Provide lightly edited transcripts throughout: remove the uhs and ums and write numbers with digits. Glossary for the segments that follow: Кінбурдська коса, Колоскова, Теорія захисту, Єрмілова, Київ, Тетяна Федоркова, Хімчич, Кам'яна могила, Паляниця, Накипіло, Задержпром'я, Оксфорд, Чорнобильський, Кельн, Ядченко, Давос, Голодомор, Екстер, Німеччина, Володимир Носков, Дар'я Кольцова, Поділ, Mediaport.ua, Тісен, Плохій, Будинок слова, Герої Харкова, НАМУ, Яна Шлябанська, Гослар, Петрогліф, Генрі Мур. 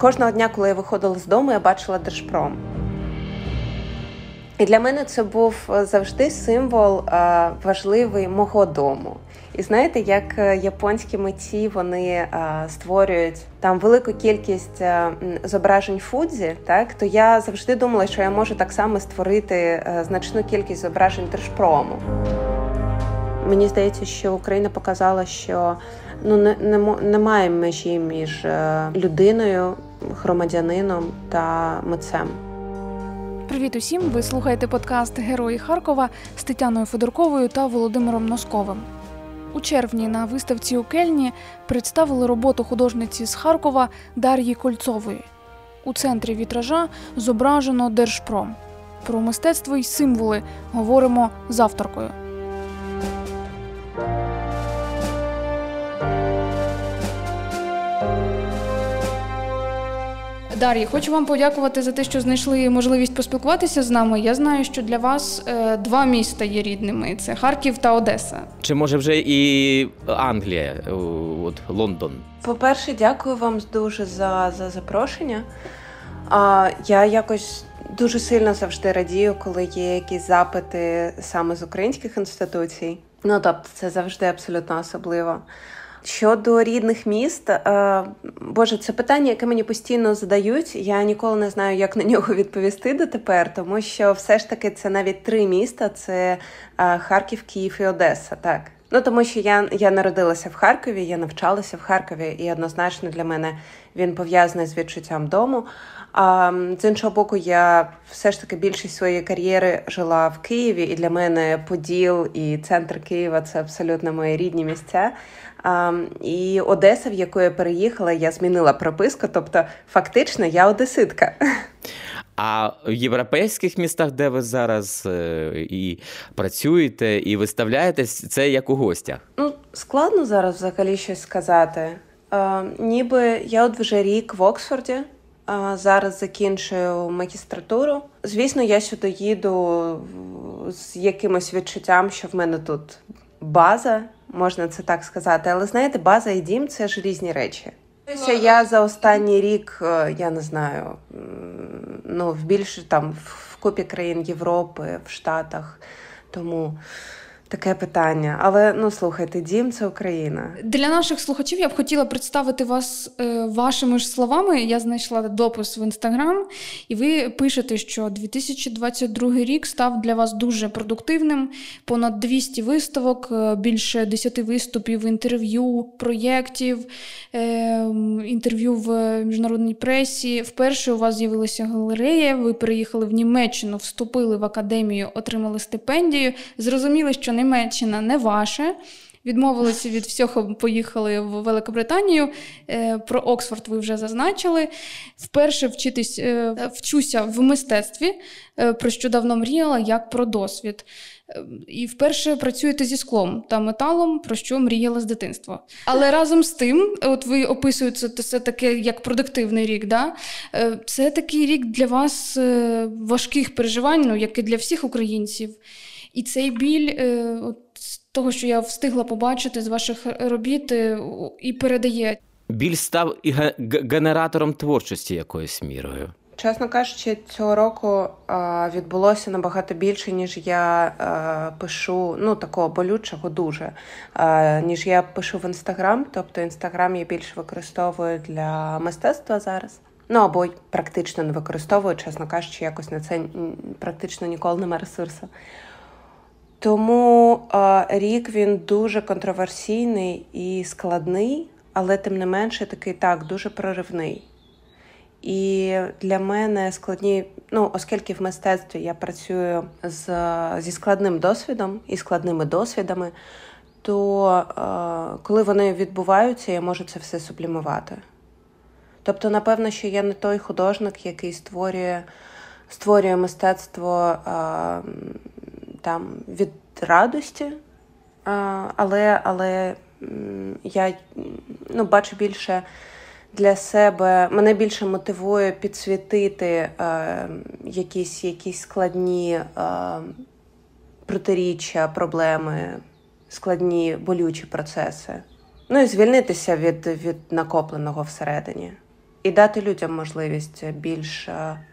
Кожного дня, коли я виходила з дому, я бачила Держпром. І для мене це був завжди символ важливий мого дому. І знаєте, як японські митці, вони створюють там велику кількість зображень Фудзі, так, то я завжди думала, що я можу так само створити значну кількість зображень Держпрому. Мені здається, що Україна показала, що немає межі між людиною, громадянином та митцем. Привіт усім! Ви слухаєте подкаст «Герої Харкова» з Тетяною Федорковою та Володимиром Носковим. У червні на виставці у Кельні представили роботу художниці з Харкова Дар'ї Кольцової. У центрі вітража зображено Держпром. Про мистецтво й символи говоримо з авторкою. Дар'я, хочу вам подякувати за те, що знайшли можливість поспілкуватися з нами. Я знаю, що для вас два міста є рідними. Це Харків та Одеса. Чи може вже і Англія, от Лондон? По-перше, дякую вам дуже за запрошення. Я якось дуже сильно завжди радію, коли є якісь запити саме з українських інституцій. Ну, тобто, це завжди абсолютно особливо. Щодо рідних міст, Боже, це питання, яке мені постійно задають. Я ніколи не знаю, як на нього відповісти дотепер, тому що все ж таки це навіть три міста – це Харків, Київ і Одеса, так. Ну, тому що я народилася в Харкові, я навчалася в Харкові, і однозначно для мене він пов'язаний з відчуттям дому. А з іншого боку, я все ж таки більшість своєї кар'єри жила в Києві, і для мене Поділ і центр Києва – це абсолютно мої рідні місця. І Одеса, в яку я переїхала, я змінила прописку, тобто фактично я одеситка. А в європейських містах, де ви зараз і працюєте, і виставляєтесь, це як у гостях? Ну, складно зараз взагалі щось сказати. Ніби я от вже рік в Оксфорді, зараз закінчую магістратуру. Звісно, я сюди їду з якимось відчуттям, що в мене тут база, можна це так сказати. Але, знаєте, база і дім – це ж різні речі. Я за останній рік, я не знаю, ну, більше там в купі країн Європи, в Штатах, тому таке питання. Але, ну, слухайте, дім – це Україна. Для наших слухачів я б хотіла представити вас вашими ж словами. Я знайшла допис в Інстаграм, і ви пишете, що 2022 рік став для вас дуже продуктивним. Понад 200 виставок, більше 10 виступів, інтерв'ю, проєктів, інтерв'ю в міжнародній пресі. Вперше у вас з'явилася галерея, ви переїхали в Німеччину, вступили в академію, отримали стипендію. Зрозуміли, що Німеччина не ваше, відмовилися від всього, поїхали в Великобританію, про Оксфорд ви вже зазначили. Вперше вчуся в мистецтві, про що давно мріяла, як про досвід. І вперше працюєте зі склом та металом, про що мріяла з дитинства. Але разом з тим, от ви описуєте це таке як продуктивний рік, да? Це такий рік для вас важких переживань, ну, як і для всіх українців. І цей біль з того, що я встигла побачити з ваших робіт, і передає. Біль став і генератором творчості якоюсь мірою. Чесно кажучи, цього року відбулося набагато більше, ніж я пишу, ну, такого болючого дуже, ніж я пишу в Інстаграм. Тобто Інстаграм я більше використовую для мистецтва зараз. Ну, або практично не використовую, чесно кажучи, якось на це практично ніколи немає ресурсу. Тому рік він дуже контроверсійний і складний, але тим не менше такий, так, дуже проривний. І для мене складні, ну, оскільки в мистецтві я працюю зі складним досвідом і складними досвідами, то коли вони відбуваються, я можу це все сублімувати. Тобто, напевно, що я не той художник, який створює мистецтво там від радості, але я, ну, бачу більше для себе, мене більше мотивує підсвітити якісь складні протиріччя, проблеми, складні болючі процеси. Ну і звільнитися від накопленого всередині. і дати людям можливість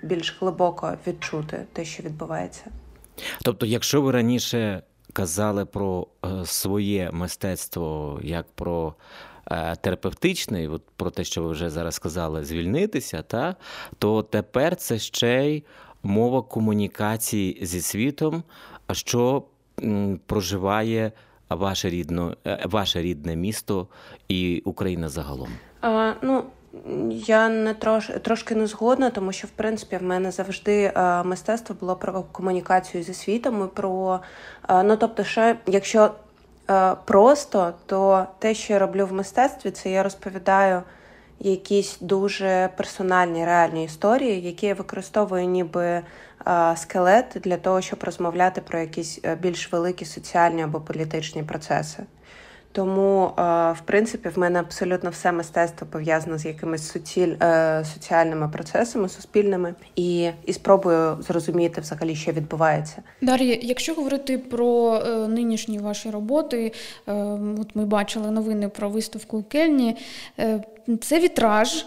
більш глибоко відчути те, що відбувається. Тобто, якщо ви раніше казали про своє мистецтво як про терапевтичне, от про те, що ви вже зараз сказали, звільнитися, та, то тепер це ще й мова комунікації зі світом, що проживає ваше рідне місто і Україна загалом. Я не трошки не згодна, тому що, в принципі, в мене завжди мистецтво було про комунікацію зі світом і про... якщо просто, то те, що я роблю в мистецтві, це я розповідаю якісь дуже персональні, реальні історії, які я використовую ніби скелет для того, щоб розмовляти про якісь більш великі соціальні або політичні процеси. Тому, в принципі, в мене абсолютно все мистецтво пов'язане з якимись соціальними процесами, суспільними, і спробую зрозуміти взагалі, що відбувається. Дар'я, якщо говорити про нинішні ваші роботи, от ми бачили новини про виставку у Кельні, це вітраж,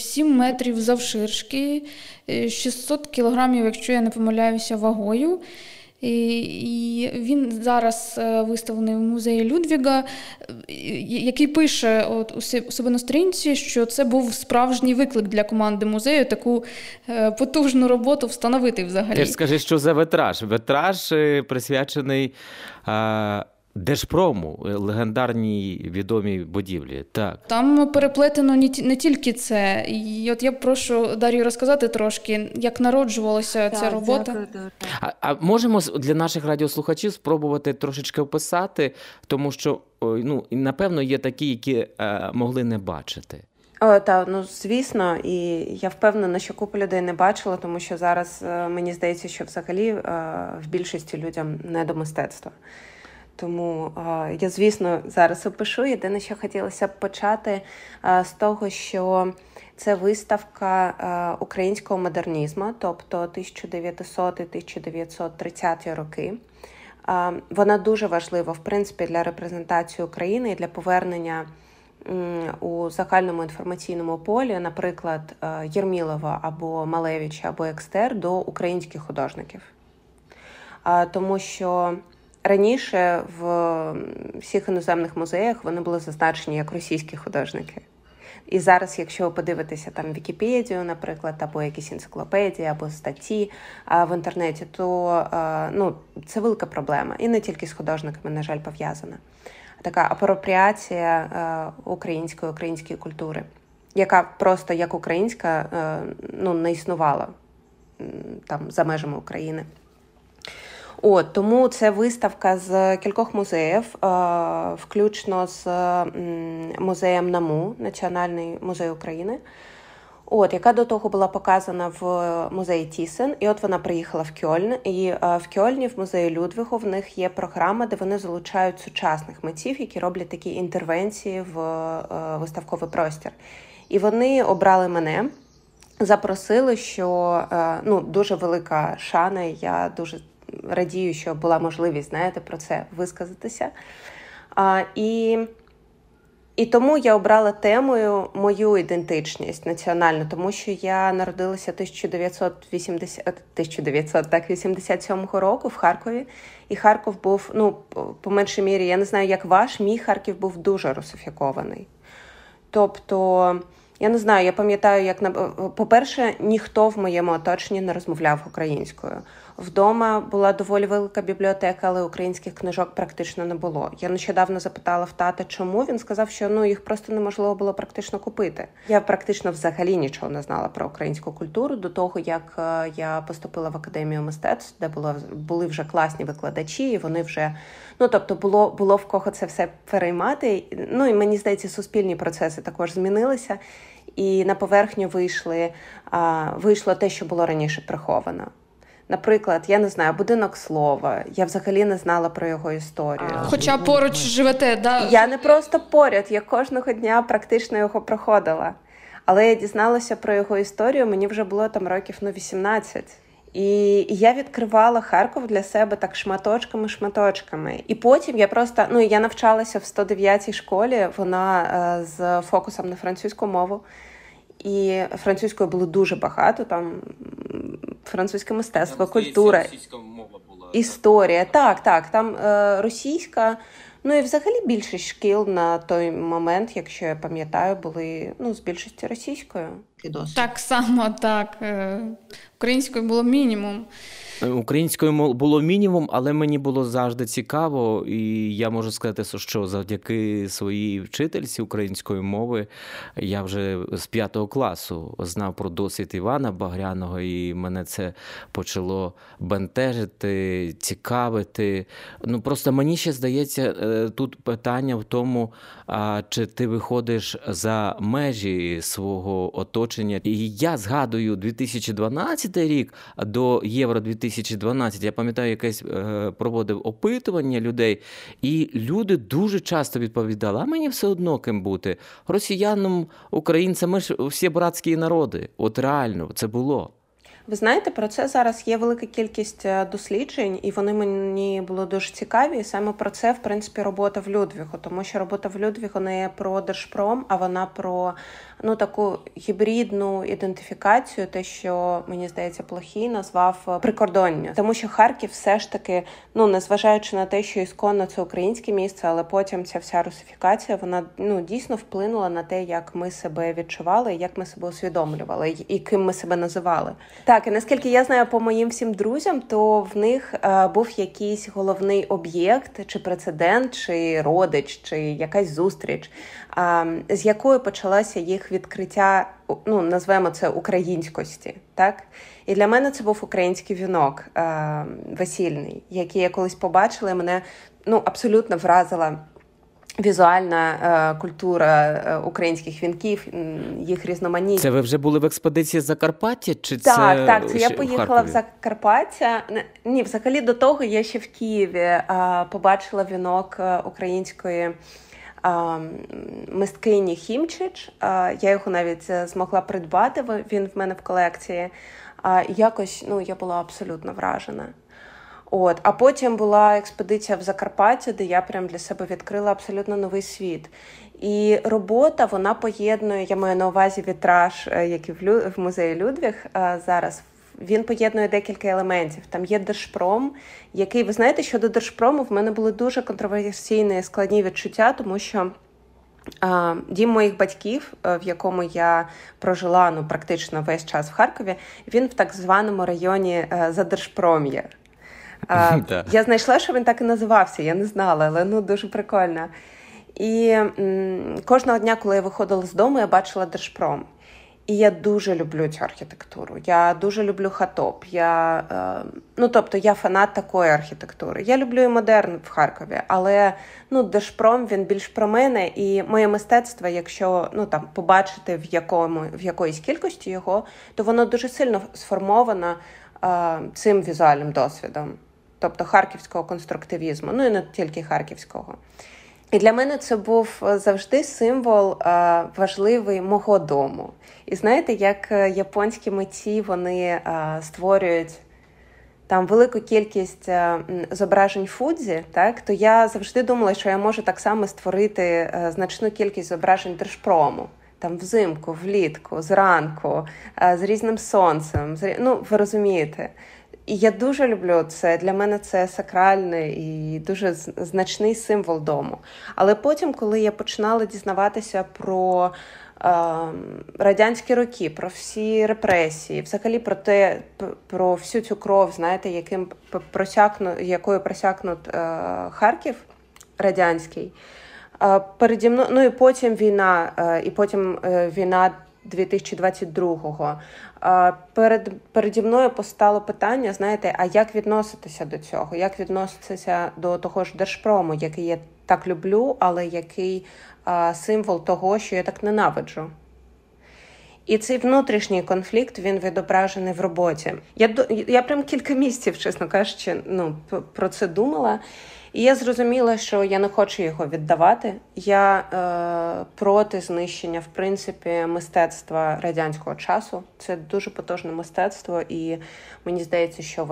7 метрів завширшки, 600 кілограмів, якщо я не помиляюся, вагою. І він зараз виставлений в музеї Людвіга, який пише у себе на сторінці, що це був справжній виклик для команди музею, таку потужну роботу встановити взагалі. Ти ж скажи, що за вітраж? Вітраж присвячений Держпрому, легендарній відомій будівлі. Так. Там переплетено не тільки це. І от я прошу Дар'ю розказати трошки, як народжувалася ця робота. Дякую. А можемо для наших радіослухачів спробувати трошечки описати, тому що, напевно, є такі, які могли не бачити. Звісно, і я впевнена, що купу людей не бачила, тому що зараз мені здається, що взагалі в більшості людям не до мистецтва. Тому я, звісно, зараз опишу. Єдине, що хотілося б почати з того, що це виставка українського модернізму, тобто 1900-1930 роки. Вона дуже важлива, в принципі, для репрезентації України і для повернення у загальному інформаційному полі, наприклад, Єрмілова або Малевича або Екстер до українських художників. Тому що раніше в всіх іноземних музеях вони були зазначені як російські художники. І зараз, якщо ви подивитеся там Вікіпедію, наприклад, або якісь енциклопедії, або статті в інтернеті, то це велика проблема. І не тільки з художниками, на жаль, пов'язана. Така апропріація української культури, яка просто як українська не існувала там за межами України. Тому це виставка з кількох музеїв, включно з музеєм НАМУ, Національний музей України, яка до того була показана в музеї Тісен, і от вона приїхала в Кельн, і в Кельні, в музеї Людвігу, в них є програма, де вони залучають сучасних митців, які роблять такі інтервенції в виставковий простір. І вони обрали мене, запросили, що дуже велика шана, я дуже радію, що була можливість, про це висказатися. І тому я обрала темою мою ідентичність національну, тому що я народилася 1987 року в Харкові, і Харків був, по меншій мірі, я не знаю, як ваш, мій Харків був дуже русифікований. Тобто, я не знаю, я пам'ятаю, по-перше, ніхто в моєму оточенні не розмовляв українською. Вдома була доволі велика бібліотека, але українських книжок практично не було. Я нещодавно запитала в тата, чому. Він сказав, що їх просто неможливо було практично купити. Я практично взагалі нічого не знала про українську культуру до того, як я поступила в Академію мистецтв, де були вже класні викладачі, і вони вже... було в кого це все переймати. І мені здається, суспільні процеси також змінилися. І на поверхню вийшло те, що було раніше приховано. Наприклад, я не знаю, будинок слова. Я взагалі не знала про його історію. Хоча поруч живете, да? Я не просто поряд, я кожного дня практично його проходила. Але я дізналася про його історію, мені вже було там років 18. І я відкривала Харків для себе так шматочками. І потім я просто, я навчалася в 109-й школі, вона з фокусом на французьку мову. і французької було дуже багато, там французьке мистецтво, там, культура, була, історія. Так, там російська. Ну і взагалі більшість шкіл на той момент, якщо я пам'ятаю, були з більшості російською. Так само, так. Українською було мінімум. Українською було мінімум, але мені було завжди цікаво, і я можу сказати, що завдяки своїй вчительці української мови я вже з 5 класу знав про досвід Івана Багряного, і мене це почало бентежити, цікавити. Просто мені ще здається, тут питання в тому, чи ти виходиш за межі свого оточення. І я згадую 2012 рік до Євро-2012, я пам'ятаю, якесь проводив опитування людей, і люди дуже часто відповідали, а мені все одно ким бути. Росіянам, українцям, ми ж всі братські народи. От реально, це було. Ви знаєте, про це зараз є велика кількість досліджень, і вони мені були дуже цікаві, і саме про це, в принципі, робота в Людвігу, тому що робота в Людвігу не є про Держпром, а вона про таку гібридну ідентифікацію, те, що, мені здається, Плохій назвав прикордоння. Тому що Харків все ж таки, незважаючи на те, що ісконно це українське місце, але потім ця вся русифікація, вона дійсно вплинула на те, як ми себе відчували, як ми себе усвідомлювали і ким ми себе називали. Так, і наскільки я знаю по моїм всім друзям, то в них був якийсь головний об'єкт, чи прецедент, чи родич, чи якась зустріч, з якою почалося їх відкриття, назвемо це українськості, так? І для мене це був український вінок весільний, який я колись побачила, і мене абсолютно вразила візуальна культура українських вінків, їх різноманіття. Це ви вже були в експедиції Закарпаття? Чи так, це я поїхала в Закарпаття. Ні, взагалі до того я ще в Києві побачила вінок української мисткині Хімчич. Я його навіть змогла придбати, він в мене в колекції. Якось, я була абсолютно вражена. А потім була експедиція в Закарпаття, де я прям для себе відкрила абсолютно новий світ. І робота, вона поєднує, я маю на увазі вітраж, який в музеї Людвіг зараз, він поєднує декілька елементів. Там є Держпром, який, ви знаєте, що до Держпрому в мене були дуже контроверсійні, складні відчуття, тому що дім моїх батьків, в якому я прожила практично весь час в Харкові, він в так званому районі Задержпром'я. Я знайшла, що він так і називався, я не знала, але дуже прикольно. І кожного дня, коли я виходила з дому, я бачила Держпром. І я дуже люблю цю архітектуру, я дуже люблю хатоп, я фанат такої архітектури. Я люблю і модерн в Харкові, але Держпром, він більш про мене, і моє мистецтво, якщо побачити в якоїсь кількості його, то воно дуже сильно сформовано цим візуальним досвідом, тобто харківського конструктивізму, і не тільки харківського. І для мене це був завжди символ важливий мого дому. І знаєте, як японські митці, вони створюють там велику кількість зображень Фудзі, так, то я завжди думала, що я можу так само створити значну кількість зображень Держпрому. Там взимку, влітку, зранку, з різним сонцем. Ви розумієте. І я дуже люблю це. Для мене це сакральний і дуже значний символ дому. Але потім, коли я починала дізнаватися про радянські роки, про всі репресії, взагалі про всю цю кров, знаєте, якою просякнут Харків радянський, переді мною, і потім війна, війна 2022-го. Переді мною постало питання, знаєте, а як відноситися до цього? Як відноситися до того ж Держпрому, який я так люблю, але який символ того, що я так ненавиджу? І цей внутрішній конфлікт, він відображений в роботі. Я прям кілька місяців, чесно кажучи, про це думала. І я зрозуміла, що я не хочу його віддавати. Я проти знищення, в принципі, мистецтва радянського часу. Це дуже потужне мистецтво, і мені здається, що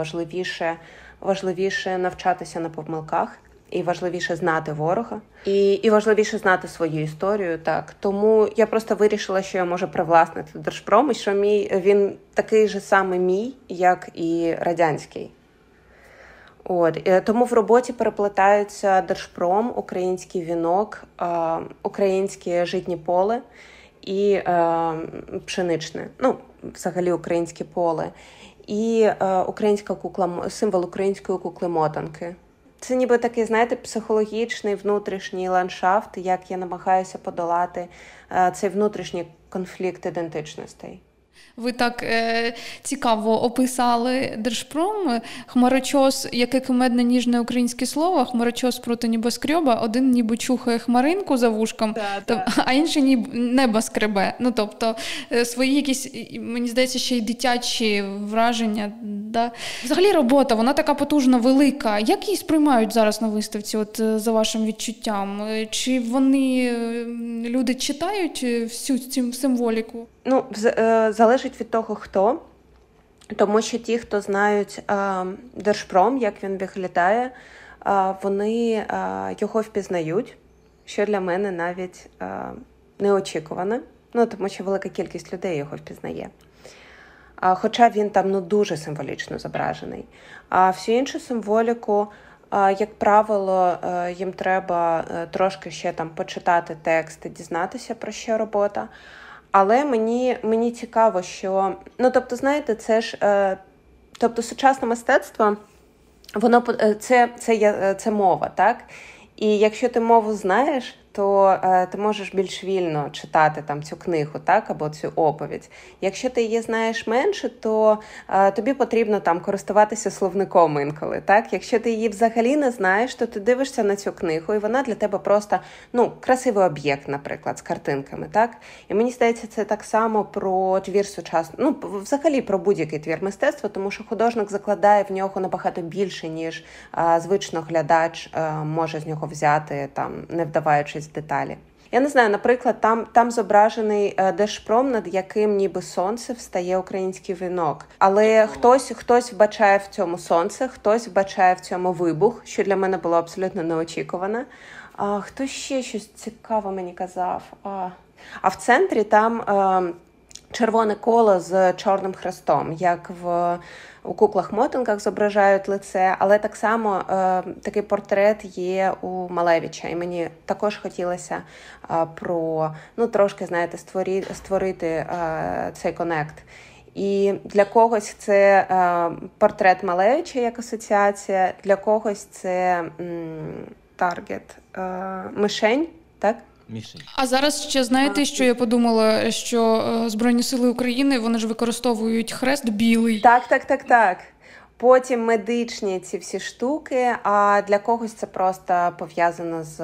важливіше навчатися на помилках, І важливіше знати ворога, і важливіше знати свою історію. Так, тому я просто вирішила, що я можу привласнити Держпром, і що він такий же самий мій, як і радянський. От, тому в роботі переплетаються Держпром, український вінок, українське житнє поле і пшеничне, взагалі українське поле, і українська кукла, символ української кукли-мотанки. Це ніби такий, знаєте, психологічний внутрішній ландшафт, як я намагаюся подолати цей внутрішній конфлікт ідентичностей. Ви так цікаво описали Держпром. Хмарочос, яке кумедне ніжне українське слово, хмарочос проти небоскреба, один ніби чухає хмаринку за вушком, а інший ніби небо скребе. Тобто свої якісь, мені здається, ще й дитячі враження. Да? Взагалі робота, вона така потужна, велика. Як її сприймають зараз на виставці, от за вашим відчуттям? Чи вони, люди читають всю цю символіку? Залежить від того, хто. Тому що ті, хто знають Держпром, як він виглядає, вони його впізнають, що для мене навіть неочікуване. Тому що велика кількість людей його впізнає. Хоча він там дуже символічно зображений. А всю іншу символіку, як правило, їм треба трошки ще там почитати текст і дізнатися, про що робота. Але мені цікаво, що... сучасне мистецтво, воно, це мова, так? І якщо ти мову знаєш, то ти можеш більш вільно читати там цю книгу, так? Або цю оповідь. Якщо ти її знаєш менше, то тобі потрібно там користуватися словником інколи, так? Якщо ти її взагалі не знаєш, то ти дивишся на цю книгу, і вона для тебе просто, красивий об'єкт, наприклад, з картинками, так? І мені здається, це так само про твір сучасного, взагалі про будь-який твір мистецтва, тому що художник закладає в нього набагато більше, ніж звично глядач може з нього взяти, там, не вдаваючись деталі. Я не знаю, наприклад, там зображений Держпром, над яким ніби сонце встає український вінок. Але хтось вбачає в цьому сонце, хтось вбачає в цьому вибух, що для мене було абсолютно неочікувано. Хтось ще щось цікаве мені казав. А в центрі там червоне коло з чорним хрестом, як у куклах-мотанках зображають лице, але так само такий портрет є у Малевича. І мені також хотілося трошки, знаєте, створити цей конект. І для когось це портрет Малевича як асоціація, для когось це таргет, мишень, так? А зараз ще, знаєте, що я подумала, що Збройні Сили України, вони ж використовують хрест білий. Так. Потім медичні ці всі штуки, а для когось це просто пов'язано з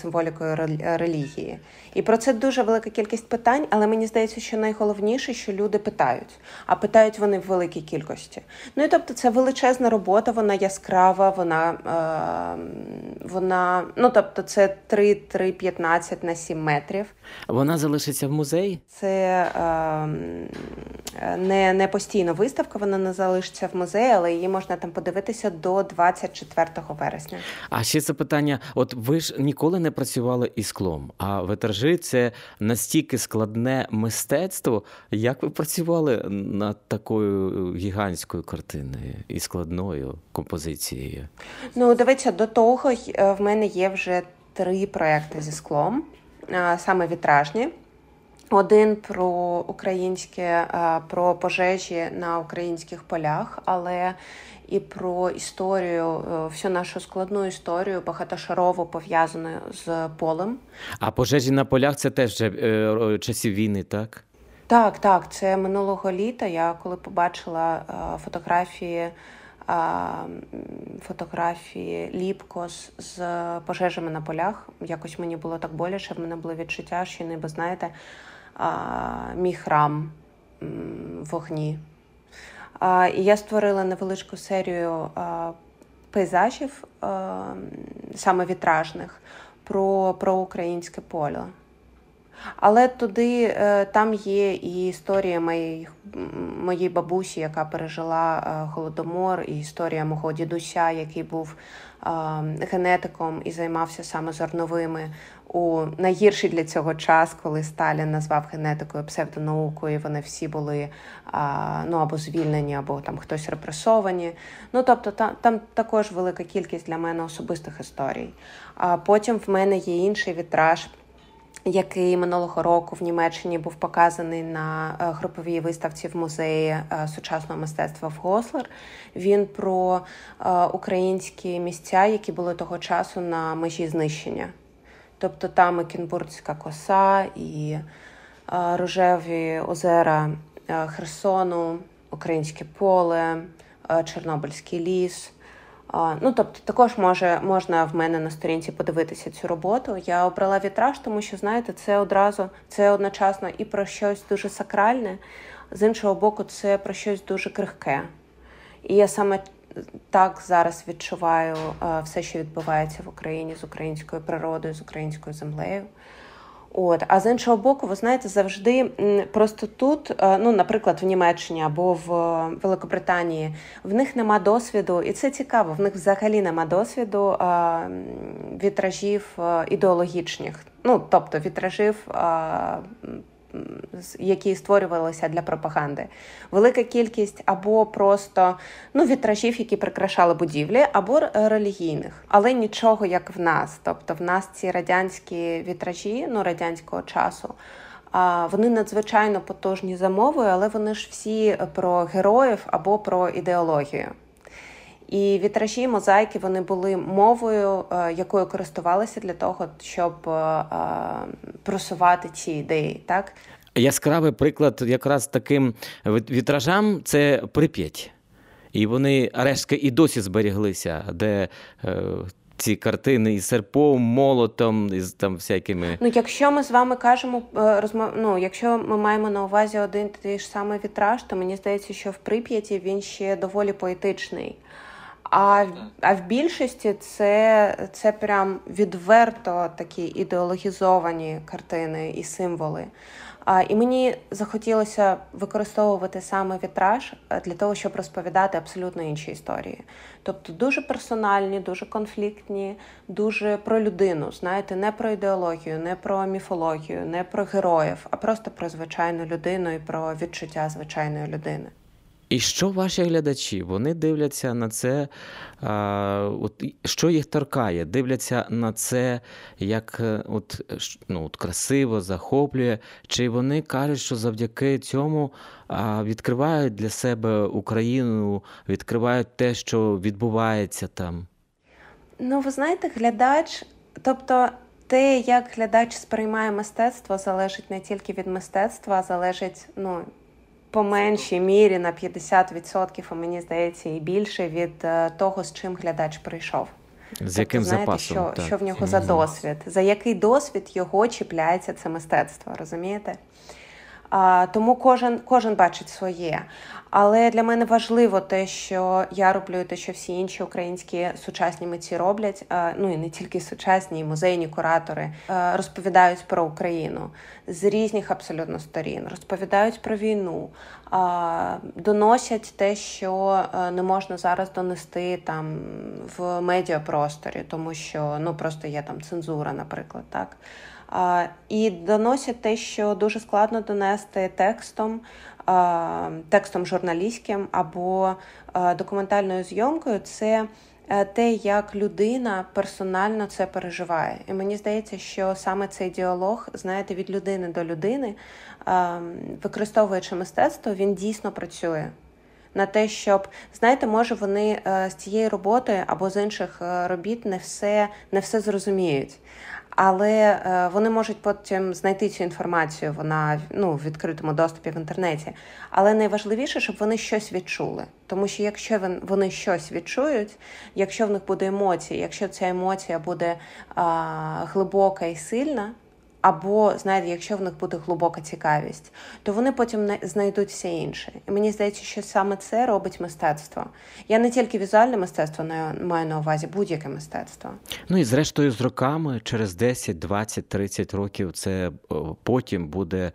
символікою релігії. І про це дуже велика кількість питань, але мені здається, що найголовніше, що люди питають. А питають вони в великій кількості. Це величезна робота, вона яскрава, це 3,15 на 7 метрів. Вона залишиться в музеї? Це не постійна виставка, вона не залишиться в музеї, але її можна там подивитися до 24 вересня. А ще це питання, от ви ж ніколи не працювали із склом, а витражі – це настільки складне мистецтво. Як ви працювали над такою гігантською картиною і складною композицією? Дивіться, до того в мене є вже 3 проекти зі склом, саме вітражні. Один про українське, про пожежі на українських полях, але і про історію, всю нашу складну історію, багатошарово пов'язану з полем. А пожежі на полях – це теж часів війни, так? Так. Це минулого літа. Я коли побачила фотографії Ліпко з пожежами на полях, якось мені було так боляче, в мене було відчуття, що ніби, знаєте, мій храм в вогні. І я створила невеличку серію пейзажів, саме вітражних, про українське поле. Але туди, там є і історія моєї бабусі, яка пережила Голодомор, і історія мого дідуся, який був генетиком і займався саме зерновими у найгірший для цього час, коли Сталін назвав генетикою псевдонаукою, і вони всі були або звільнені, або там хтось репресовані. Тобто там також велика кількість для мене особистих історій. А потім в мене є інший вітраж, який минулого року в Німеччині був показаний на груповій виставці в музеї сучасного мистецтва в Гослар. Він про українські місця, які були того часу на межі знищення. Тобто там і Кінбурдська коса, і рожеві озера Херсону, Українське поле, Чорнобильський ліс. Тобто також можна в мене на сторінці подивитися цю роботу. Я обрала вітраж, тому що, знаєте, це одночасно і про щось дуже сакральне, з іншого боку, це про щось дуже крихке. І я саме так зараз відчуваю все, що відбувається в Україні з українською природою, з українською землею. А з іншого боку, ви знаєте, завжди просто тут, наприклад, в Німеччині або в Великобританії, в них нема досвіду, і це цікаво, в них взагалі нема досвіду вітражів ідеологічних, тобто вітражів, які створювалися для пропаганди. Велика кількість або просто вітражів, які прикрашали будівлі, або релігійних. Але нічого, як в нас. Тобто в нас ці радянські вітражі, радянського часу, вони надзвичайно потужні за мовою, але вони ж всі про героїв або про ідеологію. І вітражі, мозаїки, вони були мовою, якою користувалися для того, щоб просувати ці ідеї, так? Яскравий приклад якраз таким вітражам – це Прип'ять. І вони решки і досі зберіглися, де ці картини із серпом, молотом, із там всякими... Якщо ми з вами кажемо, якщо ми маємо на увазі один той ж самий вітраж, то мені здається, що в Прип'яті він ще доволі поетичний. А в більшості це прям відверто такі ідеологізовані картини і символи. І мені захотілося використовувати саме вітраж для того, щоб розповідати абсолютно інші історії. Тобто дуже персональні, дуже конфліктні, дуже про людину, знаєте, не про ідеологію, не про міфологію, не про героїв, а просто про звичайну людину і про відчуття звичайної людини. І що ваші глядачі? Вони дивляться на це, що їх торкає? Дивляться на це, як красиво, захоплює? Чи вони кажуть, що завдяки цьому відкривають для себе Україну, відкривають те, що відбувається там? Ви знаєте, глядач, тобто те, як глядач сприймає мистецтво, залежить не тільки від мистецтва, а залежить, по меншій мірі на 50%, а мені здається, і більше від того, з чим глядач прийшов. З яким запасом. Що в нього за досвід, за який досвід його чіпляється це мистецтво, розумієте? Тому кожен бачить своє. Але для мене важливо те, що я роблю, і те, що всі інші українські сучасні митці роблять, і не тільки сучасні, і музейні куратори, розповідають про Україну з різних абсолютно сторін, розповідають про війну, доносять те, що не можна зараз донести там в медіапросторі, тому що, просто є там цензура, наприклад, так? І доносять те, що дуже складно донести текстом журналістським або документальною зйомкою, це те, як людина персонально це переживає. І мені здається, що саме цей діалог, знаєте, від людини до людини, використовуючи мистецтво, він дійсно працює. На те, щоб, знаєте, може вони з цієї роботи або з інших робіт не все зрозуміють. Але вони можуть потім знайти цю інформацію, вона в відкритому доступі в інтернеті. Але найважливіше, щоб вони щось відчули. Тому що якщо вони щось відчують, якщо в них буде емоція, якщо ця емоція буде глибока і сильна, або, знаєте, якщо в них буде глибока цікавість, то вони потім знайдуть все інше. І мені здається, що саме це робить мистецтво. Я не тільки візуальне мистецтво маю на увазі, будь-яке мистецтво. Ну і зрештою з роками, через 10, 20, 30 років, це потім буде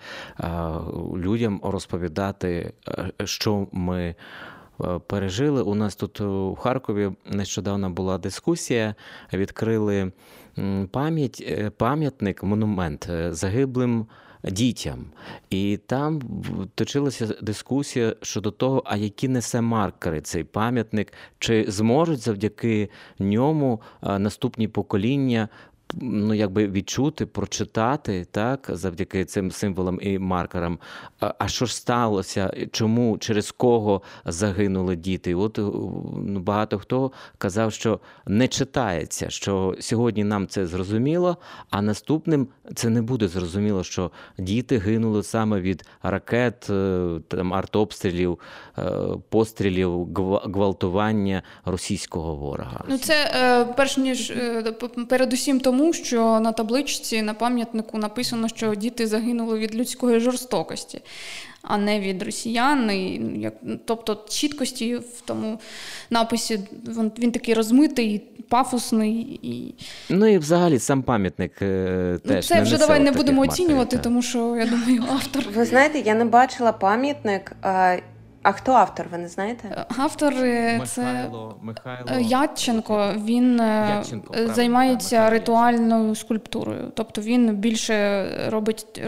людям розповідати, що ми пережили. У нас тут у Харкові нещодавно була дискусія, відкрили пам'ятник, монумент загиблим дітям. І там точилася дискусія щодо того, а які несе маркери цей пам'ятник, чи зможуть завдяки ньому наступні покоління відчути, прочитати, так, завдяки цим символам і маркерам. А що ж сталося? Чому, через кого загинули діти? От багато хто казав, що не читається, що сьогодні нам це зрозуміло, а наступним це не буде зрозуміло, що діти гинули саме від ракет, там, артобстрілів, пострілів, гвалтування російського ворога. Ну це перш ніж передусім тому, що на табличці, на пам'ятнику написано, що діти загинули від людської жорстокості, а не від росіян. Тобто чіткості в тому написі, він такий розмитий, пафосний. Ну і взагалі сам пам'ятник теж. Ну, це вже давай не будемо оцінювати, тому що, я думаю, автор... Ви знаєте, я не бачила пам'ятник... А хто автор, ви не знаєте? Автор – це Ядченко. Він займається ритуальною скульптурою. Тобто він більше робить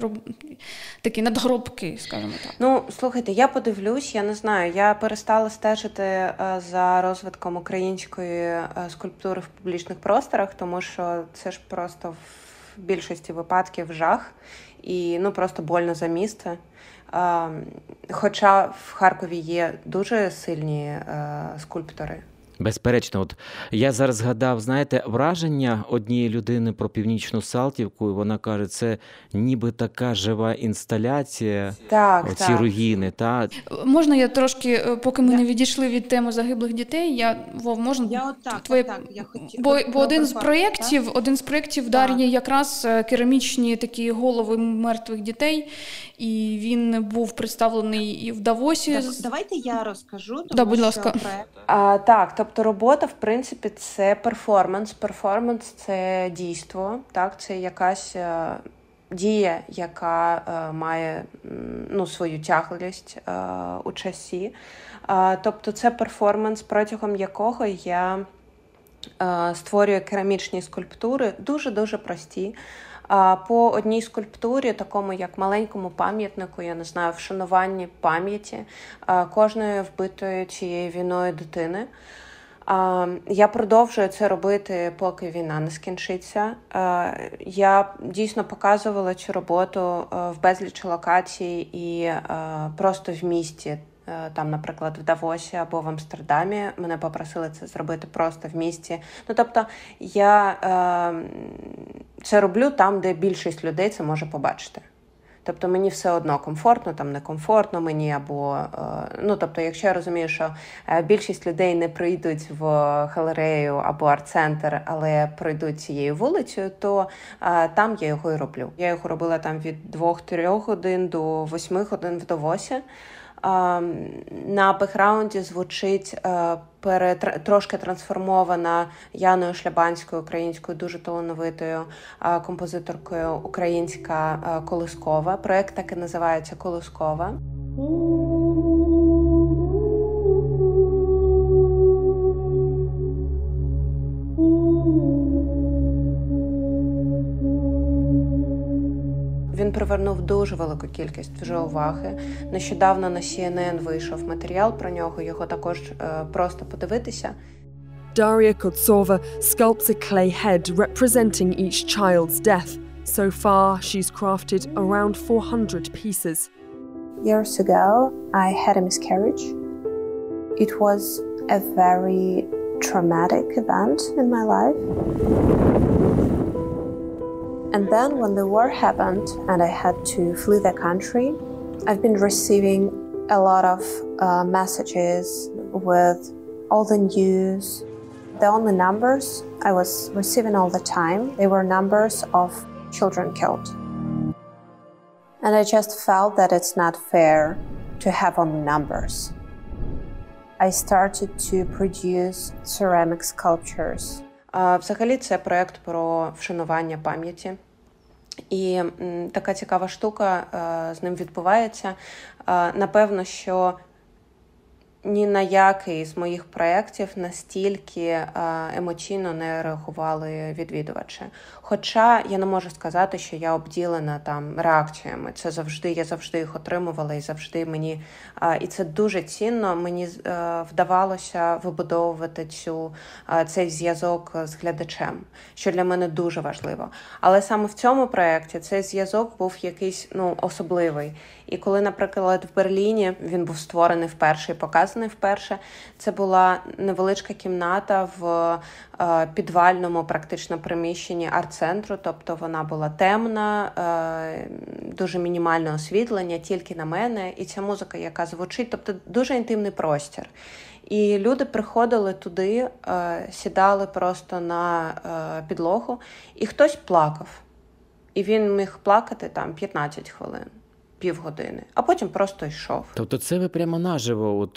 такі надгробки, скажімо так. Ну, слухайте, я подивлюсь, я не знаю. Я перестала стежити за розвитком української скульптури в публічних просторах, тому що це ж просто в більшості випадків жах. І просто больно за місце. Хоча в Харкові є дуже сильні скульптори. Безперечно. От я зараз згадав, враження однієї людини про Північну Салтівку, і вона каже, це ніби така жива інсталяція, оці руїни. Так. Можна я трошки, поки ми не відійшли від теми загиблих дітей, один з проєктів Дар'ї якраз керамічні такі голови мертвих дітей, і він був представлений і в Давосі. Давайте я розкажу. Будь ласка. Тобто робота, в принципі, це перформанс. Перформанс – це дійство, так? Це якась дія, яка має свою тяглість у часі. Тобто це перформанс, протягом якого я створюю керамічні скульптури, дуже-дуже прості. По одній скульптурі, такому як маленькому пам'ятнику, вшануванні пам'яті кожної вбитої цією війною дитини. Я продовжую це робити, поки війна не скінчиться. Я дійсно показувала цю роботу в безлічі локацій і просто в місті. Там, наприклад, в Давосі або в Амстердамі мене попросили це зробити просто в місті. Тобто я це роблю там, де більшість людей це може побачити. Тобто мені все одно комфортно, там некомфортно мені, або... тобто якщо я розумію, що більшість людей не прийдуть в галерею або арт-центр, але пройдуть цією вулицею, то там я його і роблю. Я його робила там від 2-3 годин до 8 годин в Давосі. На бекграунді звучить трошки трансформована Яною Шлябанською, українською, дуже талановитою композиторкою, українська Колоскова. Проєкт так і називається «Колоскова». Він привернув дуже велику кількість вже уваги. Нещодавно на CNN вийшов матеріал про нього, його також просто подивитися. Дар'я Кольцова sculpts a clay head representing each child's death. So far, she's crafted around 400 pieces. Years ago, I had a miscarriage. It was a very traumatic event in my life. And then when the war happened and I had to flee the country, I've been receiving a lot of messages with all the news. The only numbers I was receiving all the time, they were numbers of children killed. and I just felt that it's not fair to have only numbers. I started to produce ceramic sculptures. Взагалі це проєкт про вшанування пам'яті. І така цікава штука з ним відбувається. Напевно, що ні на який з моїх проєктів настільки емоційно не реагували відвідувачі. Хоча я не можу сказати, що я обділена там реакціями. Це завжди, я завжди їх отримувала і завжди мені, і це дуже цінно, мені вдавалося вибудовувати цей зв'язок з глядачем, що для мене дуже важливо. Але саме в цьому проєкті цей зв'язок був якийсь, особливий. І коли, наприклад, в Берліні він був створений вперше і показаний вперше, це була невеличка кімната в підвальному практично приміщенні арт-центру, тобто вона була темна, дуже мінімальне освітлення, тільки на мене, і ця музика, яка звучить, тобто дуже інтимний простір. І люди приходили туди, сідали просто на підлогу, і хтось плакав. І він міг плакати там 15 хвилин. Півгодини, а потім просто йшов. Тобто це ви прямо наживо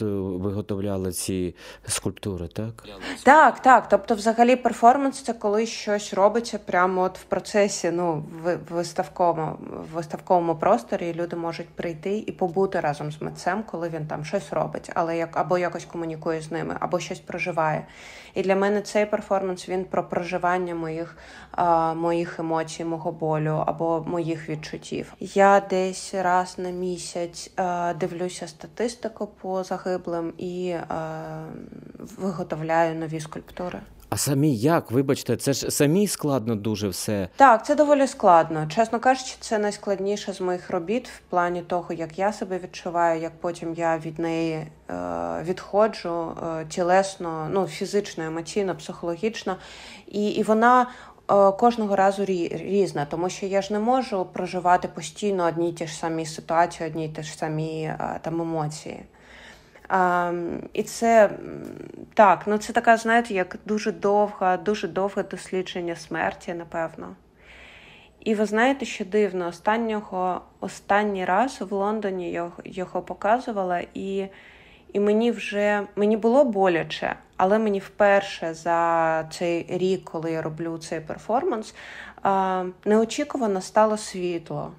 виготовляли ці скульптури, так? Так. Тобто взагалі перформанс – це коли щось робиться прямо в процесі, в виставковому просторі, і люди можуть прийти і побути разом з митцем, коли він там щось робить, але або якось комунікує з ними, або щось проживає. І для мене цей перформанс, він про проживання моїх емоцій, мого болю, або моїх відчуттів. Я десь раз на місяць дивлюся статистику по загиблим і виготовляю нові скульптури. А самі як? Вибачте, це ж самі складно дуже все. Так, це доволі складно. Чесно кажучи, це найскладніше з моїх робіт в плані того, як я себе відчуваю, як потім я від неї відходжу тілесно, фізично, емоційно, психологічно. І вона кожного разу різна, тому що я ж не можу проживати постійно одні й ті ж самі ситуації, одні й ті ж самі емоції. І це так, це така, знаєте, як дуже довге дослідження смерті, напевно. І ви знаєте, що дивно, останній раз в Лондоні його показувала, і мені було боляче, але мені вперше за цей рік, коли я роблю цей перформанс, неочікувано стало світло.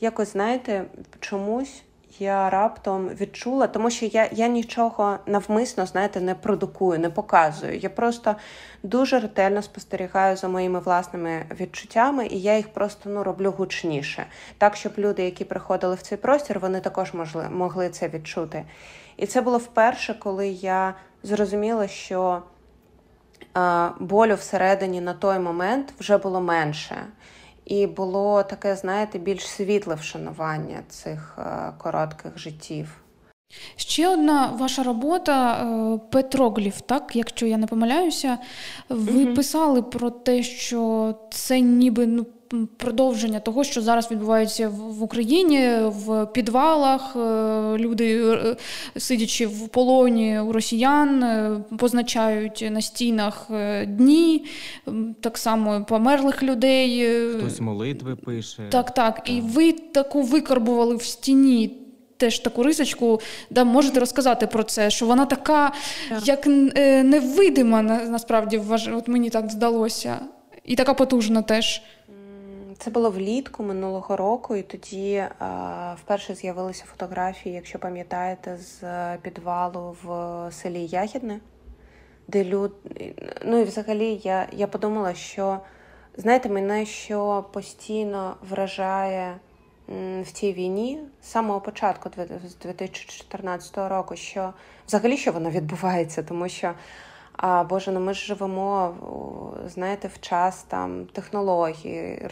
Якось, знаєте, чомусь я раптом відчула, тому що я нічого навмисно, знаєте, не продукую, не показую. Я просто дуже ретельно спостерігаю за моїми власними відчуттями, і я їх просто роблю гучніше. Так, щоб люди, які приходили в цей простір, вони також могли це відчути. І це було вперше, коли я зрозуміла, що болю всередині на той момент вже було менше. І було таке, знаєте, більш світле вшанування цих коротких життів. Ще одна ваша робота «Петрогліф», так, якщо я не помиляюся. Ви писали про те, що це ніби продовження того, що зараз відбувається в Україні, в підвалах, люди, сидячи в полоні у росіян, позначають на стінах дні, так само померлих людей. Хтось молитви пише. Так. І ви таку викарбували в стіні теж таку рисочку, можете розказати про це, що вона така, як невидима, насправді, от мені так здалося, і така потужна теж. Це було влітку минулого року, і тоді вперше з'явилися фотографії, якщо пам'ятаєте, з підвалу в селі Ягідне, де люди... і взагалі я подумала, що, знаєте, мене що постійно вражає в цій війні, з самого початку, з 2014 року, що взагалі що воно відбувається, тому що ми ж живемо, знаєте, в час там технологій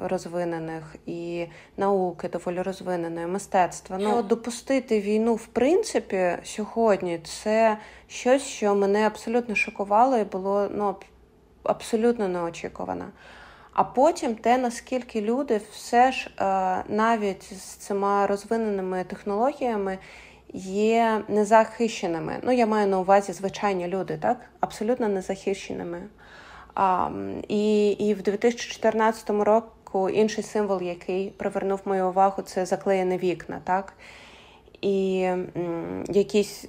розвинених і науки доволі розвиненої, мистецтва. Допустити війну, в принципі, сьогодні це щось, що мене абсолютно шокувало і було абсолютно неочікувано. А потім те, наскільки люди все ж навіть з цими розвиненими технологіями є незахищеними. Я маю на увазі звичайні люди, так? Абсолютно незахищеними. І в 2014 будинку. Інший символ, який привернув мою увагу, це заклеєні вікна, так? І якісь,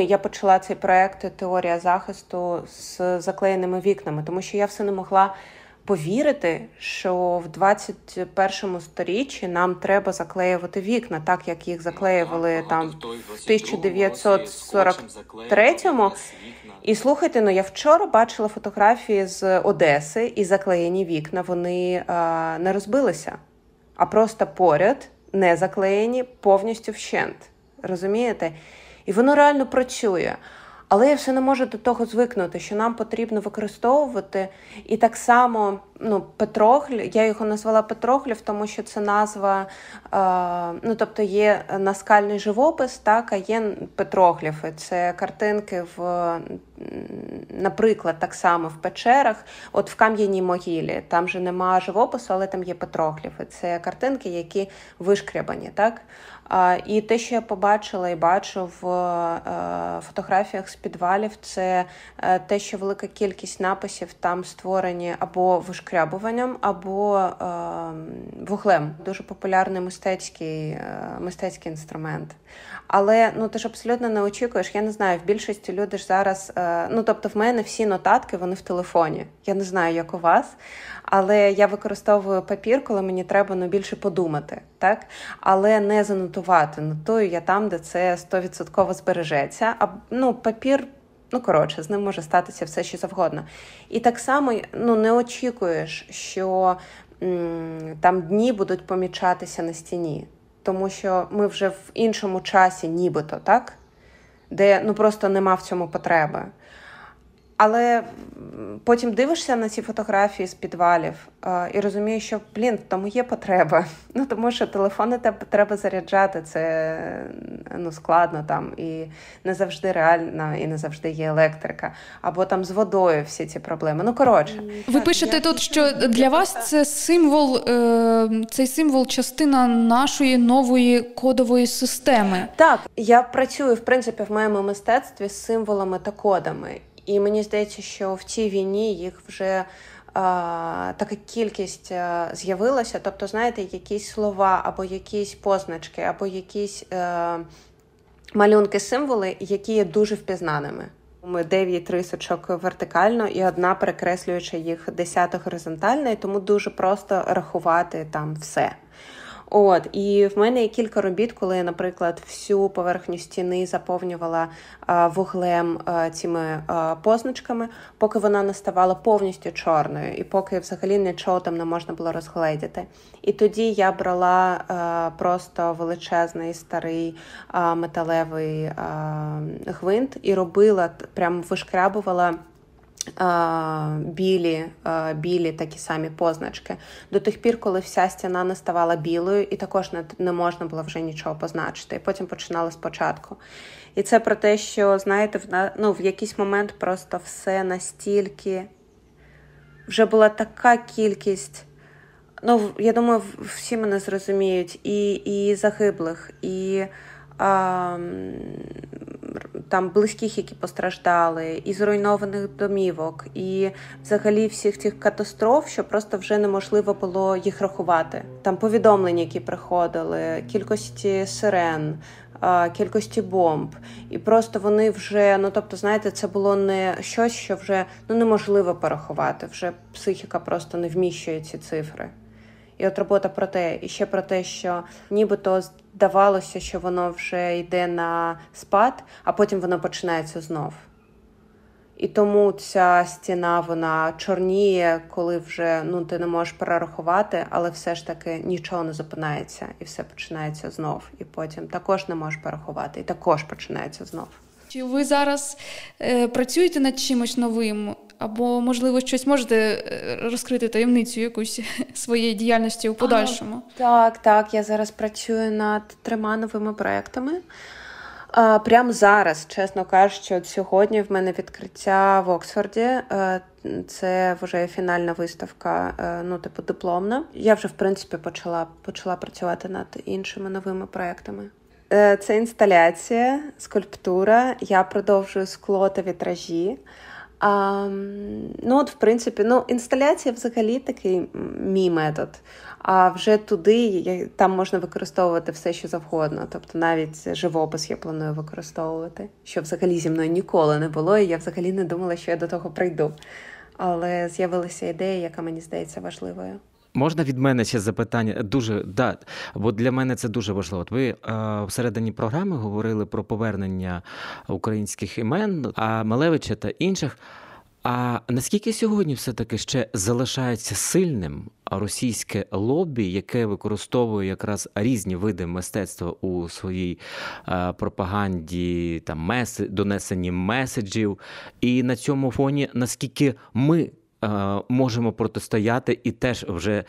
я почала цей проект «Теорія захисту» з заклеєними вікнами, тому що я все не могла повірити, що в 21 сторіччі нам треба заклеювати вікна, так як їх заклеювали там в 1943-му. І слухайте, я вчора бачила фотографії з Одеси, і заклеєні вікна, вони не розбилися, а просто поряд не заклеєні повністю вщент. Розумієте? І воно реально працює. Але я все не можу до того звикнути, що нам потрібно використовувати. І так само Петрохль, я його назвала Петрогліф, тому що це назва, тобто є наскальний живопис, так, а є петрогліфи. Це картинки, наприклад, так само в печерах, от в Кам'яній могилі. Там же нема живопису, але там є петрогліфи. Це картинки, які вишкрябані, так. І те, що я побачила і бачу в фотографіях з підвалів, це те, що велика кількість написів там створені або вишкрябуванням, або вуглем. Дуже популярний мистецький інструмент. Але ти ж абсолютно не очікуєш, я не знаю, в більшості люди ж зараз, в мене всі нотатки, вони в телефоні. Я не знаю, як у вас, але я використовую папір, коли мені треба більше подумати, так? Але не занотувати. Нотую я там, де це 100% збережеться. А папір, з ним може статися все, що завгодно. І так само, не очікуєш, що там дні будуть помічатися на стіні. Тому що ми вже в іншому часі нібито, так? Де, просто нема в цьому потреби. Але потім дивишся на ці фотографії з підвалів і розумієш, що, в тому є потреба. Тому що телефони треба заряджати, це складно там, і не завжди реально, і не завжди є електрика. Або там з водою всі ці проблеми. Ви пишете тут, що для вас це цей символ частина нашої нової кодової системи. Так, я працюю, в принципі, в моєму мистецтві з символами та кодами. І мені здається, що в цій війні їх вже така кількість з'явилася. Тобто, знаєте, якісь слова, або якісь позначки, або якісь малюнки-символи, які є дуже впізнаними. Ми 9 рисочок вертикально і одна, перекреслюючи їх, 10 горизонтально, і тому дуже просто рахувати там все. І в мене є кілька робіт, коли я, наприклад, всю поверхню стіни заповнювала вуглем цими позначками, поки вона не ставала повністю чорною і поки взагалі нічого там не можна було розгледіти. І тоді я брала просто величезний старий металевий гвинт і робила, прям вишкрябувала білі такі самі позначки. До тих пір, коли вся стіна не ставала білою, і також не можна було вже нічого позначити. І потім починала спочатку. І це про те, що, знаєте, в якийсь момент просто все настільки... Вже була така кількість... я думаю, всі мене зрозуміють. І загиблих, і... там близьких, які постраждали, і зруйнованих домівок, і взагалі всіх цих катастроф, що просто вже неможливо було їх рахувати. Там повідомлення, які приходили, кількості сирен, кількості бомб. І просто вони вже, це було не щось, що вже неможливо порахувати, вже психіка просто не вміщує ці цифри. І от робота про те, і ще про те, що нібито здавалося, що воно вже йде на спад, а потім воно починається знов. І тому ця стіна, вона чорніє, коли вже ти не можеш перерахувати, але все ж таки нічого не зупинається, і все починається знов. І потім також не можеш перерахувати, і також починається знов. Чи ви зараз працюєте над чимось новим? Або, можливо, щось можете розкрити таємницю якусь своєї діяльності у подальшому? Так, я зараз працюю над 3 новими проектами. Прямо зараз, чесно кажучи, от сьогодні в мене відкриття в Оксфорді. Це вже фінальна виставка, дипломна. Я вже, в принципі, почала працювати над іншими новими проектами. Це інсталяція, скульптура. Я продовжую скло та вітражі. Ну от, в принципі, інсталяція взагалі такий мій метод. А вже туди, там можна використовувати все, що завгодно. Тобто навіть живопис я планую використовувати, що взагалі зі мною ніколи не було, і я взагалі не думала, що я до того прийду. Але з'явилася ідея, яка мені здається важливою. Можна від мене ще запитання? Бо для мене це дуже важливо. Ви всередині програми говорили про повернення українських імен, Малевича та інших. А наскільки сьогодні все-таки ще залишається сильним російське лобі, яке використовує якраз різні види мистецтва у своїй пропаганді, там донесенні меседжів? І на цьому фоні наскільки ми можемо протистояти і теж вже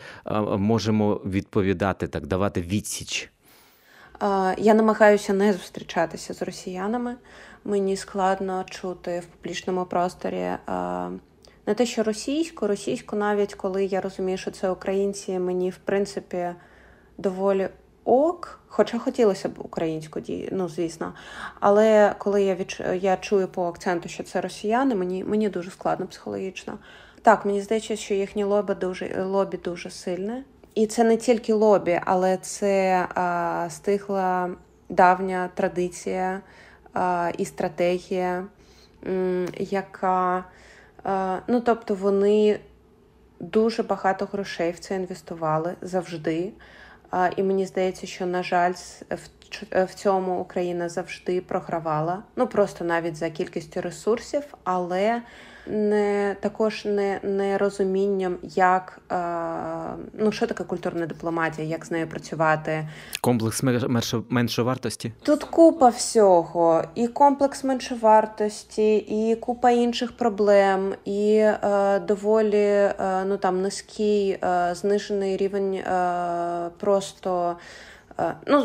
можемо відповідати, так, давати відсіч? Я намагаюся не зустрічатися з росіянами. Мені складно чути в публічному просторі не те, що російську, навіть коли я розумію, що це українці, мені, в принципі, доволі ок, хоча хотілося б українську, звісно. Але коли я чую по акценту, що це росіяни, мені дуже складно психологічно. Так, мені здається, що їхнє лобі дуже сильне. І це не тільки лобі, але це стихла давня традиція і стратегія, яка... Тобто вони дуже багато грошей в це інвестували завжди. І мені здається, що, на жаль, в цьому Україна завжди програвала. Просто навіть за кількістю ресурсів, але не розумінням, як що таке культурна дипломатія, як з нею працювати. Комплекс меншовартості? Тут купа всього. І комплекс меншовартості, і купа інших проблем, і доволі низький, знижений рівень просто...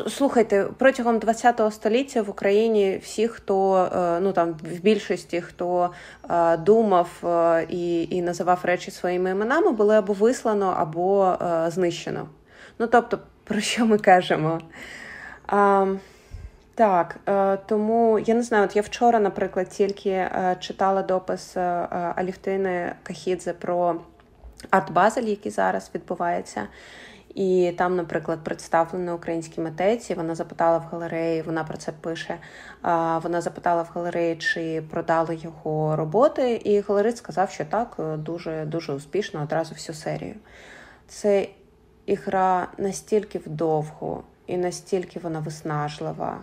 Слухайте, протягом 20-го століття в Україні всі, хто, в більшості, хто думав і називав речі своїми іменами, були або вислано, або знищено. Тобто, про що ми кажемо? Тому, я не знаю, я вчора, наприклад, тільки читала допис Аліфтини Кахідзе про арт-базель, який зараз відбувається. І там, наприклад, представлено українські митеці, вона запитала в галереї, чи продали його роботи, і галерист сказав, що так, дуже успішно, одразу всю серію. Це ігра настільки вдовго і настільки вона виснажлива,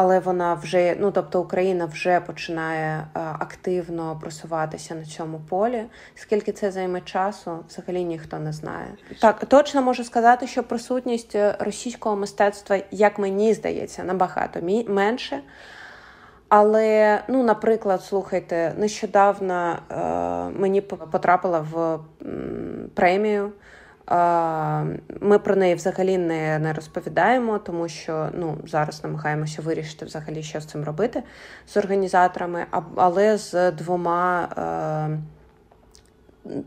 але вона вже, Україна вже починає активно просуватися на цьому полі. Скільки це займе часу, взагалі ніхто не знає. Так, точно можу сказати, що присутність російського мистецтва, як мені здається, набагато менше. Але, наприклад, слухайте, нещодавно мені потрапила в премію. Ми про неї взагалі не розповідаємо, тому що зараз намагаємося вирішити взагалі, що з цим робити з організаторами, але з двома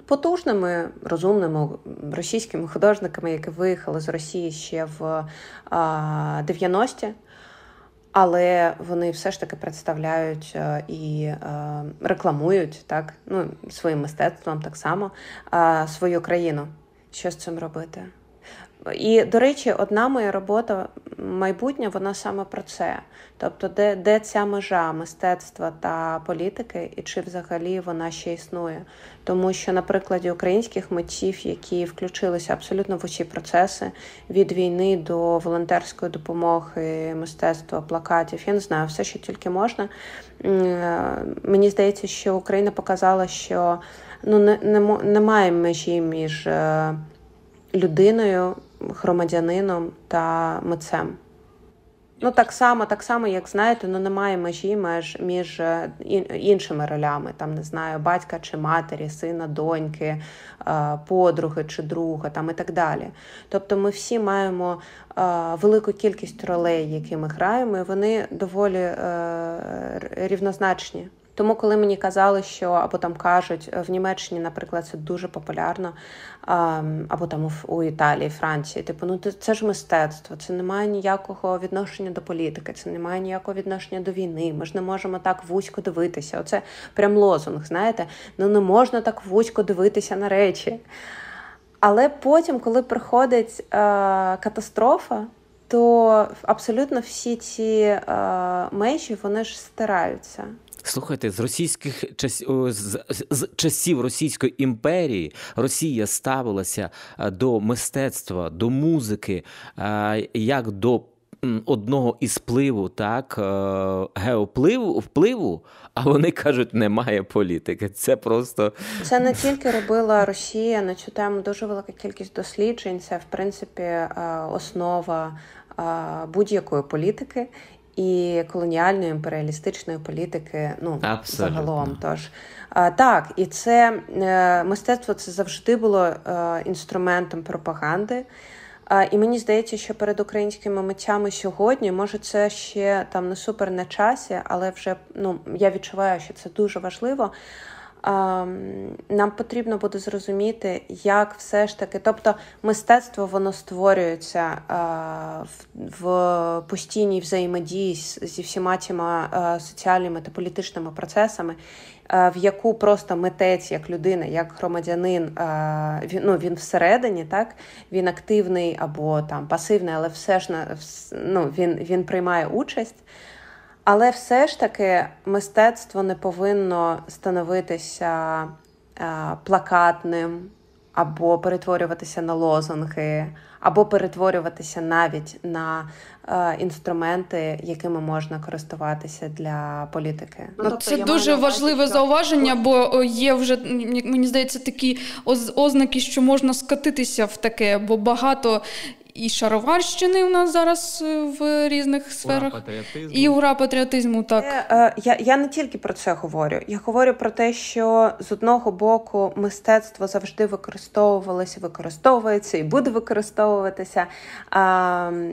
потужними, розумними російськими художниками, які виїхали з Росії ще в 90-ті. Але вони все ж таки представляють і рекламують так, своїм мистецтвом так само свою країну. Що з цим робити? І, до речі, одна моя робота майбутня, вона саме про це. Тобто, де ця межа мистецтва та політики, і чи взагалі вона ще існує. Тому що на прикладі українських митців, які включилися абсолютно в усі процеси, від війни до волонтерської допомоги, мистецтва, плакатів, я не знаю, все, що тільки можна. Мені здається, що Україна показала, що немає межі між людиною, громадянином та митцем. Так само, як знаєте, немає межі між іншими ролями. Там, не знаю, батька чи матері, сина, доньки, подруги чи друга там, і так далі. Тобто ми всі маємо велику кількість ролей, які ми граємо, і вони доволі рівнозначні. Тому, коли мені казали, що, або там кажуть, в Німеччині, наприклад, це дуже популярно, або там у Італії, Франції, типу, ну це ж мистецтво, це не має ніякого відношення до політики, це не має ніякого відношення до війни, ми ж не можемо так вузько дивитися, оце прям лозунг, знаєте, ну не можна так вузько дивитися на речі. Але потім, коли приходить катастрофа, то абсолютно всі ці межі, вони ж стираються. Слухайте, з часів Російської імперії Росія ставилася до мистецтва, до музики, як до одного із впливу, так, геопливу, а вони кажуть, немає політики. Це просто... Це не тільки робила Росія, на цю тему дуже велика кількість досліджень, це, в принципі, основа будь-якої політики і колоніальної імперіалістичної політики, ну, абсолютно, загалом. Тож, так, і це мистецтво, це завжди було інструментом пропаганди. І мені здається, що перед українськими митцями сьогодні, може це ще там не супер на часі, але вже, ну, я відчуваю, що це дуже важливо. Нам потрібно буде зрозуміти, як все ж таки, тобто мистецтво, воно створюється в постійній взаємодії зі всіма цими соціальними та політичними процесами, в яку просто митець, як людина, як громадянин, він всередині, так, він активний або там пасивний, але все ж, ну, він приймає участь. Але все ж таки мистецтво не повинно становитися плакатним, або перетворюватися на лозунги, або перетворюватися навіть на інструменти, якими можна користуватися для політики. Ну, це дуже важливе зауваження, бо є вже, мені здається, такі ознаки, що можна скотитися в таке, бо багато... І шароварщини у нас зараз в різних сферах. І ура патріотизму, так. Я не тільки про це говорю. Я говорю про те, що з одного боку мистецтво завжди використовувалося, використовується і буде використовуватися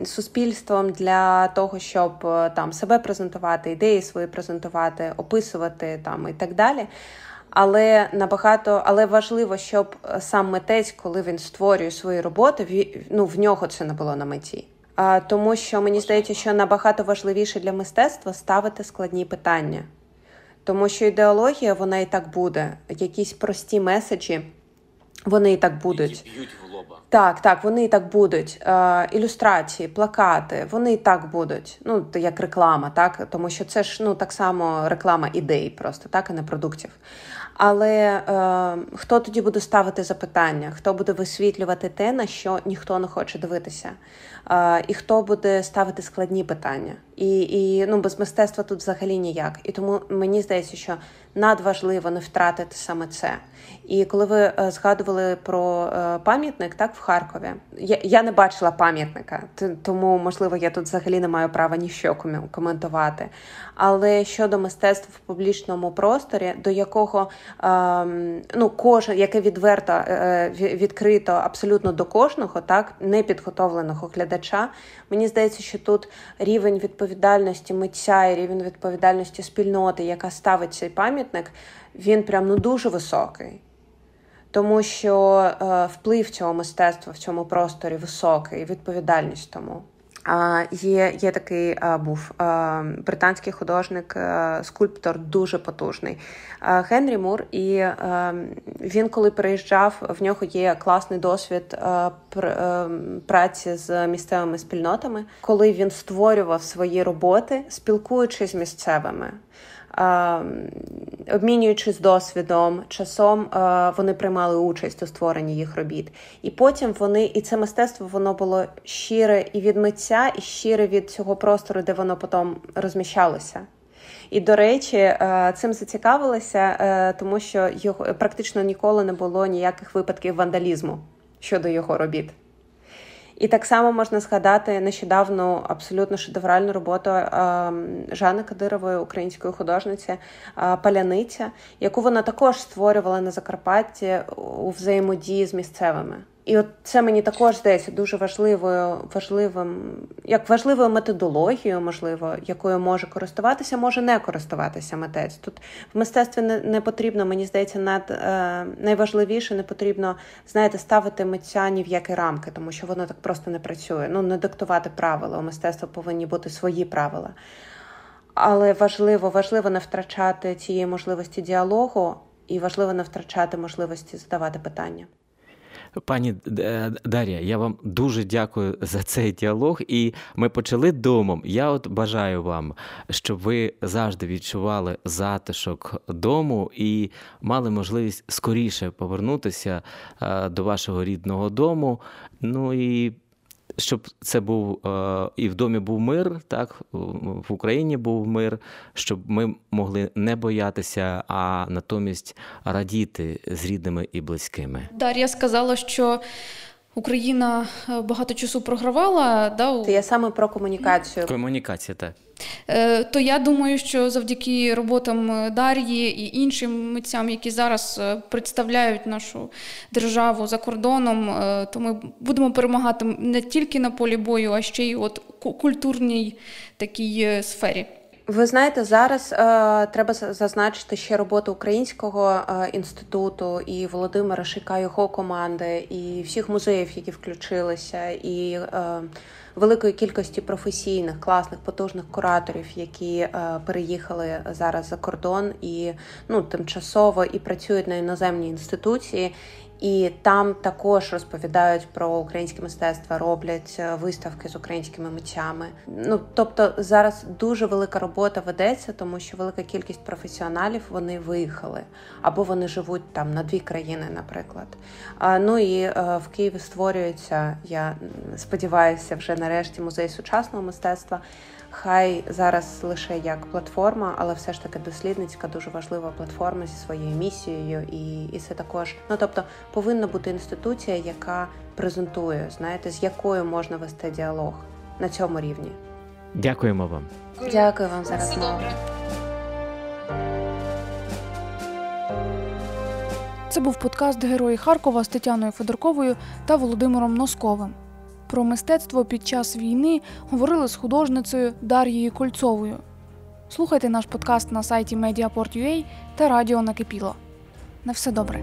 суспільством для того, щоб там себе презентувати, ідеї свої презентувати, описувати там і так далі. Але важливо, щоб сам митець, коли він створює свої роботи, в нього це не було на меті. Тому що, мені здається, що набагато важливіше для мистецтва ставити складні питання. Тому що ідеологія, вона і так буде. Якісь прості меседжі, вони і так будуть. Які б'ють в лоба. Так, вони і так будуть. Ілюстрації, плакати, вони і так будуть. Ну, як реклама, так? Тому що це ж, ну, так само реклама ідей просто, так, а не продуктів. Але хто тоді буде ставити запитання? Хто буде висвітлювати те, на що ніхто не хоче дивитися? І хто буде ставити складні питання? І без мистецтва тут взагалі ніяк. І тому мені здається, що надважливо не втратити саме це. І коли ви згадували про пам'ятник, так, в Харкові, я не бачила пам'ятника, тому, можливо, я тут взагалі не маю права ніщо коментувати. Але щодо мистецтва в публічному просторі, до якого кожен, яке відверто, відкрито абсолютно до кожного, так, непідготовленого глядача, мені здається, що тут рівень відповідальності митця і рівень відповідальності спільноти, яка ставить цей пам'ятник, він прям, дуже високий. Тому що вплив цього мистецтва в цьому просторі високий, відповідальність тому. Є такий був британський художник, скульптор, дуже потужний, Генрі Мур, і він, коли приїжджав, в нього є класний досвід праці з місцевими спільнотами, коли він створював свої роботи, спілкуючись з місцевими, обмінюючись досвідом, часом вони приймали участь у створенні їх робіт. І потім це мистецтво, воно було щире і від митця, і щире від цього простору, де воно потім розміщалося. І, до речі, цим зацікавилася, тому що його практично ніколи не було ніяких випадків вандалізму щодо його робіт. І так само можна згадати нещодавно абсолютно шедевральну роботу Жани Кадирової, української художниці, «Паляниця», яку вона також створювала на Закарпатті у взаємодії з місцевими. І от це мені також здається дуже важливою методологією, можливо, якою може користуватися, може не користуватися митець. Тут в мистецтві не потрібно, мені здається, найважливіше, не потрібно, знаєте, ставити митця ні в які рамки, тому що воно так просто не працює. Ну, не диктувати правила, у мистецтва повинні бути свої правила. Але важливо не втрачати цієї можливості діалогу і важливо не втрачати можливості задавати питання. Пані Дар'я, я вам дуже дякую за цей діалог. І ми почали домом. Я от бажаю вам, щоб ви завжди відчували затишок дому і мали можливість скоріше повернутися до вашого рідного дому. Ну і щоб це був і в домі був мир, так, в Україні був мир, щоб ми могли не боятися, а натомість радіти з рідними і близькими. Дар'я сказала, що Україна багато часу програвала. Да? Я саме про комунікацію. Комунікація, так. То я думаю, що завдяки роботам Дар'ї і іншим митцям, які зараз представляють нашу державу за кордоном, то ми будемо перемагати не тільки на полі бою, а ще й от культурній такій сфері. Ви знаєте, зараз треба зазначити ще роботу Українського інституту і Володимира Шика, його команди, і всіх музеїв, які включилися, і великої кількості професійних, класних, потужних кураторів, які переїхали зараз за кордон і тимчасово і працюють на іноземній інституції. І там також розповідають про українське мистецтво, роблять виставки з українськими митцями. Тобто зараз дуже велика робота ведеться, тому що велика кількість професіоналів, вони виїхали. Або вони живуть там на 2 країни, наприклад. І в Києві створюється, я сподіваюся, вже нарешті музей сучасного мистецтва. Хай зараз лише як платформа, але все ж таки дослідницька, дуже важлива платформа зі своєю місією. І це також, повинна бути інституція, яка презентує, знаєте, з якою можна вести діалог на цьому рівні. Дякуємо вам. Дякую вам за розмову. Це був подкаст «Герої Харкова» з Тетяною Федорковою та Володимиром Носковим. Про мистецтво під час війни говорили з художницею Дар'єю Кольцовою. Слухайте наш подкаст на сайті Mediaport.ua та радіо «Накипіло». На все добре.